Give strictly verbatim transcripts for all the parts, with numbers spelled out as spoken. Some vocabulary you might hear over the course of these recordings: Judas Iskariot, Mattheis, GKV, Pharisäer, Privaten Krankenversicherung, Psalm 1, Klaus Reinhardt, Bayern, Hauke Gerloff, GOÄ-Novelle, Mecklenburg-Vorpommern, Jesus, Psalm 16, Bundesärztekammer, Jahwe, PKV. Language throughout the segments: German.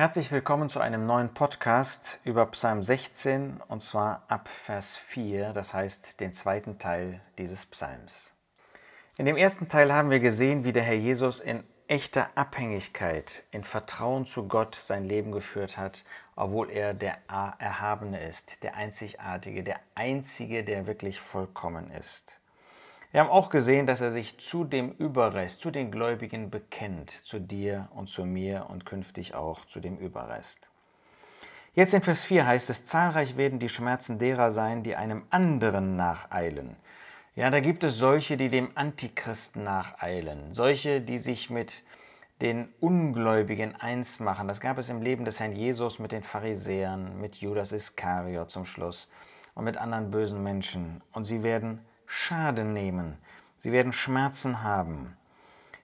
Herzlich willkommen zu einem neuen Podcast über Psalm sechzehn und zwar ab Vers vier, das heißt den zweiten Teil dieses Psalms. In dem ersten Teil haben wir gesehen, wie der Herr Jesus in echter Abhängigkeit, in Vertrauen zu Gott sein Leben geführt hat, obwohl er der Erhabene ist, der Einzigartige, der Einzige, der wirklich vollkommen ist. Wir haben auch gesehen, dass er sich zu dem Überrest, zu den Gläubigen bekennt, zu dir und zu mir und künftig auch zu dem Überrest. Jetzt in Vers vier heißt es, zahlreich werden die Schmerzen derer sein, die einem anderen nacheilen. Ja, da gibt es solche, die dem Antichrist nacheilen, solche, die sich mit den Ungläubigen eins machen. Das gab es im Leben des Herrn Jesus mit den Pharisäern, mit Judas Iskariot zum Schluss und mit anderen bösen Menschen. Und sie werden Schaden nehmen, sie werden Schmerzen haben.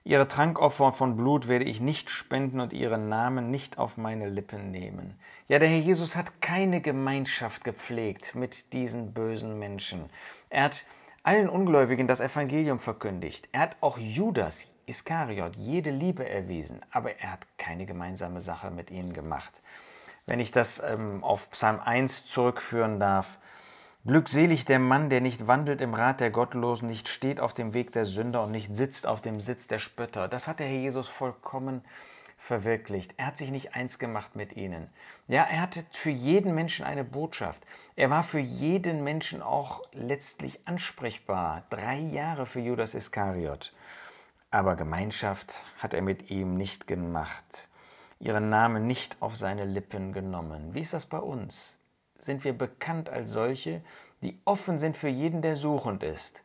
Ihre Trankopfer von Blut werde ich nicht spenden und ihren Namen nicht auf meine Lippen nehmen. Ja, der Herr Jesus hat keine Gemeinschaft gepflegt mit diesen bösen Menschen. Er hat allen Ungläubigen das Evangelium verkündigt. Er hat auch Judas Iskariot jede Liebe erwiesen, aber er hat keine gemeinsame Sache mit ihnen gemacht. Wenn ich das ähm, auf Psalm eins zurückführen darf, glückselig der Mann, der nicht wandelt im Rat der Gottlosen, nicht steht auf dem Weg der Sünder und nicht sitzt auf dem Sitz der Spötter. Das hat der Herr Jesus vollkommen verwirklicht. Er hat sich nicht eins gemacht mit ihnen. Ja, er hatte für jeden Menschen eine Botschaft. Er war für jeden Menschen auch letztlich ansprechbar. Drei Jahre für Judas Iskariot. Aber Gemeinschaft hat er mit ihm nicht gemacht. Ihren Namen nicht auf seine Lippen genommen. Wie ist das bei uns? Sind wir bekannt als solche, die offen sind für jeden, der suchend ist,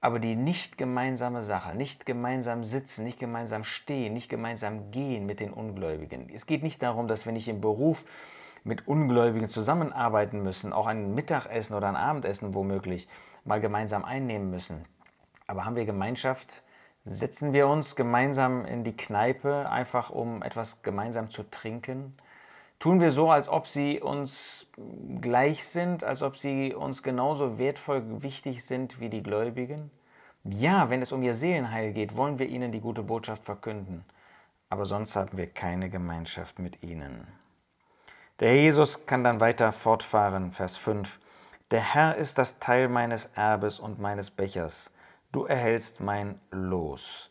aber die nicht gemeinsame Sache, nicht gemeinsam sitzen, nicht gemeinsam stehen, nicht gemeinsam gehen mit den Ungläubigen. Es geht nicht darum, dass wir nicht im Beruf mit Ungläubigen zusammenarbeiten müssen, auch ein Mittagessen oder ein Abendessen womöglich mal gemeinsam einnehmen müssen. Aber haben wir Gemeinschaft? Setzen wir uns gemeinsam in die Kneipe, einfach um etwas gemeinsam zu trinken? Tun wir so, als ob sie uns gleich sind, als ob sie uns genauso wertvoll wichtig sind wie die Gläubigen? Ja, wenn es um ihr Seelenheil geht, wollen wir ihnen die gute Botschaft verkünden. Aber sonst haben wir keine Gemeinschaft mit ihnen. Der Herr Jesus kann dann weiter fortfahren, Vers fünf. Der Herr ist das Teil meines Erbes und meines Bechers. Du erhältst mein Los.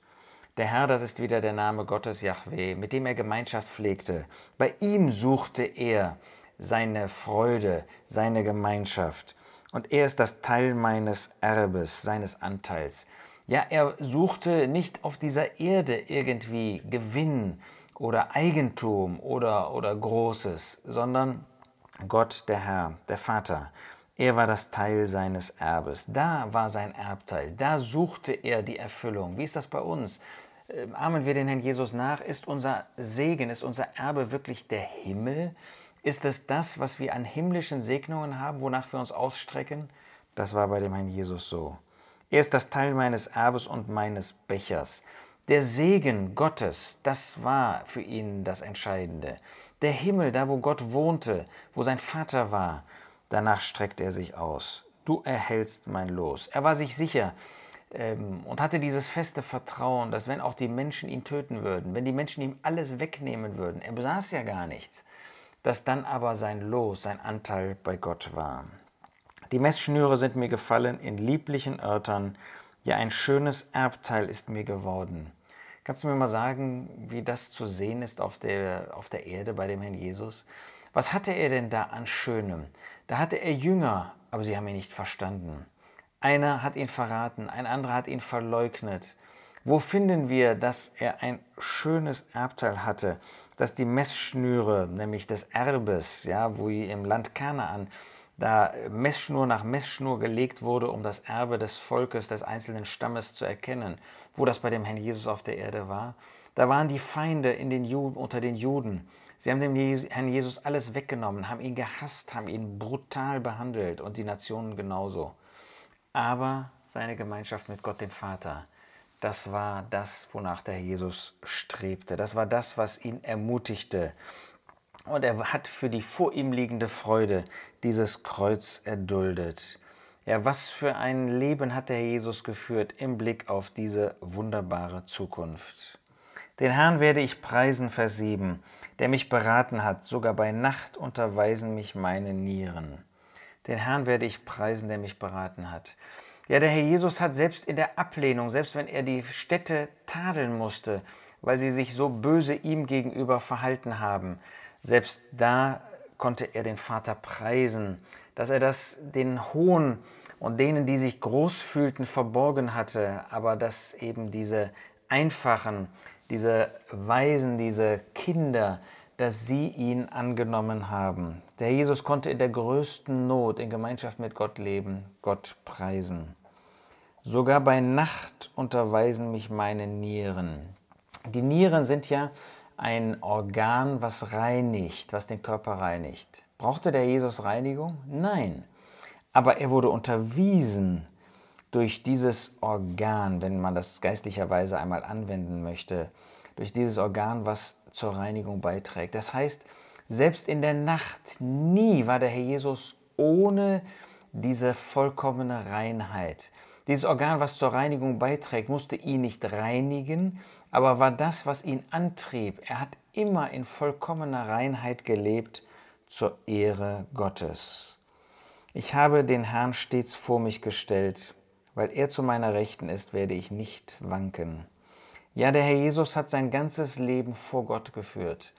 Der Herr, das ist wieder der Name Gottes, Jahwe, mit dem er Gemeinschaft pflegte. Bei ihm suchte er seine Freude, seine Gemeinschaft. Und er ist das Teil meines Erbes, seines Anteils. Ja, er suchte nicht auf dieser Erde irgendwie Gewinn oder Eigentum oder, oder Großes, sondern Gott, der Herr, der Vater. Er war das Teil seines Erbes. Da war sein Erbteil. Da suchte er die Erfüllung. Wie ist das bei uns? Ahmen wir den Herrn Jesus nach? Ist unser Segen, ist unser Erbe wirklich der Himmel? Ist es das, was wir an himmlischen Segnungen haben, wonach wir uns ausstrecken? Das war bei dem Herrn Jesus so. Er ist das Teil meines Erbes und meines Bechers. Der Segen Gottes, das war für ihn das Entscheidende. Der Himmel, da wo Gott wohnte, wo sein Vater war, danach streckt er sich aus. Du erhältst mein Los. Er war sich sicher ähm, und hatte dieses feste Vertrauen, dass wenn auch die Menschen ihn töten würden, wenn die Menschen ihm alles wegnehmen würden, er besaß ja gar nichts, dass dann aber sein Los, sein Anteil bei Gott war. Die Messschnüre sind mir gefallen in lieblichen Örtern. Ja, ein schönes Erbteil ist mir geworden. Kannst du mir mal sagen, wie das zu sehen ist auf der, auf der Erde bei dem Herrn Jesus? Was hatte er denn da an Schönem? Da hatte er Jünger, aber sie haben ihn nicht verstanden. Einer hat ihn verraten, ein anderer hat ihn verleugnet. Wo finden wir, dass er ein schönes Erbteil hatte, dass die Messschnüre, nämlich des Erbes, ja, wo im Land Kanaan, da Messschnur nach Messschnur gelegt wurde, um das Erbe des Volkes, des einzelnen Stammes zu erkennen, wo das bei dem Herrn Jesus auf der Erde war? Da waren die Feinde in den Juden, unter den Juden. Sie haben dem Herrn Jesus alles weggenommen, haben ihn gehasst, haben ihn brutal behandelt und die Nationen genauso. Aber seine Gemeinschaft mit Gott, dem Vater, das war das, wonach der Herr Jesus strebte. Das war das, was ihn ermutigte. Und er hat für die vor ihm liegende Freude dieses Kreuz erduldet. Ja, was für ein Leben hat der Herr Jesus geführt im Blick auf diese wunderbare Zukunft. Den Herrn werde ich preisen, Vers sieben. der mich beraten hat. Sogar bei Nacht unterweisen mich meine Nieren. Den Herrn werde ich preisen, der mich beraten hat. Ja, der Herr Jesus hat selbst in der Ablehnung, selbst wenn er die Städte tadeln musste, weil sie sich so böse ihm gegenüber verhalten haben, selbst da konnte er den Vater preisen, dass er das den Hohn und denen, die sich groß fühlten, verborgen hatte, aber dass eben diese Einfachen, diese Weisen, diese Kinder, dass sie ihn angenommen haben. Der Herr Jesus konnte in der größten Not in Gemeinschaft mit Gott leben, Gott preisen. Sogar bei Nacht unterweisen mich meine Nieren. Die Nieren sind ja ein Organ, was reinigt, was den Körper reinigt. Brauchte der Jesus Reinigung? Nein. Aber er wurde unterwiesen durch dieses Organ, wenn man das geistlicherweise einmal anwenden möchte, durch dieses Organ, was zur Reinigung beiträgt. Das heißt, selbst in der Nacht, nie war der Herr Jesus ohne diese vollkommene Reinheit. Dieses Organ, was zur Reinigung beiträgt, musste ihn nicht reinigen, aber war das, was ihn antrieb. Er hat immer in vollkommener Reinheit gelebt, zur Ehre Gottes. Ich habe den Herrn stets vor mich gestellt, weil er zu meiner Rechten ist, werde ich nicht wanken. Ja, der Herr Jesus hat sein ganzes Leben vor Gott geführt.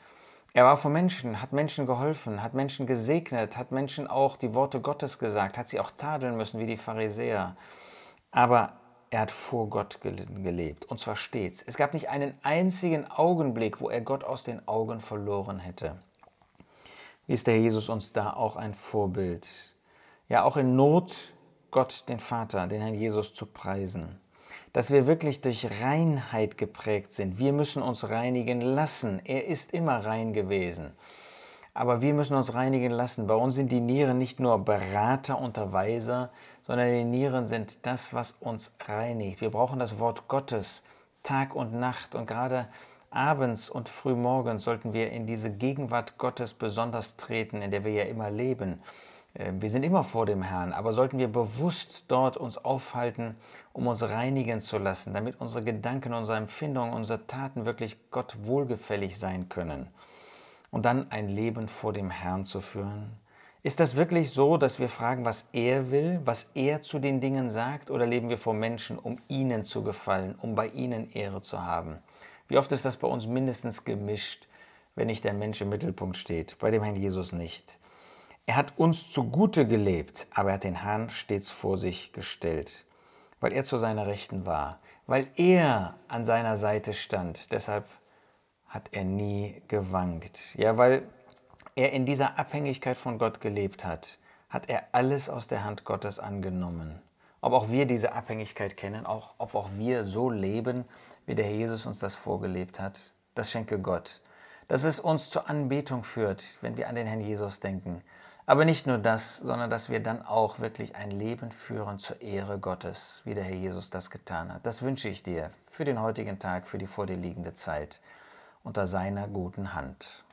Er war vor Menschen, hat Menschen geholfen, hat Menschen gesegnet, hat Menschen auch die Worte Gottes gesagt, hat sie auch tadeln müssen wie die Pharisäer. Aber er hat vor Gott gelebt, und zwar stets. Es gab nicht einen einzigen Augenblick, wo er Gott aus den Augen verloren hätte. Ist der Herr Jesus uns da auch ein Vorbild? Ja, auch in Not Gott, den Vater, den Herrn Jesus zu preisen. Dass wir wirklich durch Reinheit geprägt sind. Wir müssen uns reinigen lassen. Er ist immer rein gewesen. Aber wir müssen uns reinigen lassen. Bei uns sind die Nieren nicht nur Berater, Unterweiser, sondern die Nieren sind das, was uns reinigt. Wir brauchen das Wort Gottes Tag und Nacht. Und gerade abends und frühmorgens sollten wir in diese Gegenwart Gottes besonders treten, in der wir ja immer leben. Wir sind immer vor dem Herrn, aber sollten wir bewusst dort uns aufhalten, um uns reinigen zu lassen, damit unsere Gedanken, unsere Empfindungen, unsere Taten wirklich Gott wohlgefällig sein können. Und dann ein Leben vor dem Herrn zu führen. Ist das wirklich so, dass wir fragen, was er will, was er zu den Dingen sagt, oder leben wir vor Menschen, um ihnen zu gefallen, um bei ihnen Ehre zu haben? Wie oft ist das bei uns mindestens gemischt, wenn nicht der Mensch im Mittelpunkt steht, bei dem Herrn Jesus nicht. Er hat uns zugute gelebt, aber er hat den Herrn stets vor sich gestellt, weil er zu seiner Rechten war, weil er an seiner Seite stand. Deshalb hat er nie gewankt. Ja, weil er in dieser Abhängigkeit von Gott gelebt hat, hat er alles aus der Hand Gottes angenommen. Ob auch wir diese Abhängigkeit kennen, auch, ob auch wir so leben, wie der Herr Jesus uns das vorgelebt hat, das schenke Gott. Dass es uns zur Anbetung führt, wenn wir an den Herrn Jesus denken. Aber nicht nur das, sondern dass wir dann auch wirklich ein Leben führen zur Ehre Gottes, wie der Herr Jesus das getan hat. Das wünsche ich dir für den heutigen Tag, für die vor dir liegende Zeit, unter seiner guten Hand.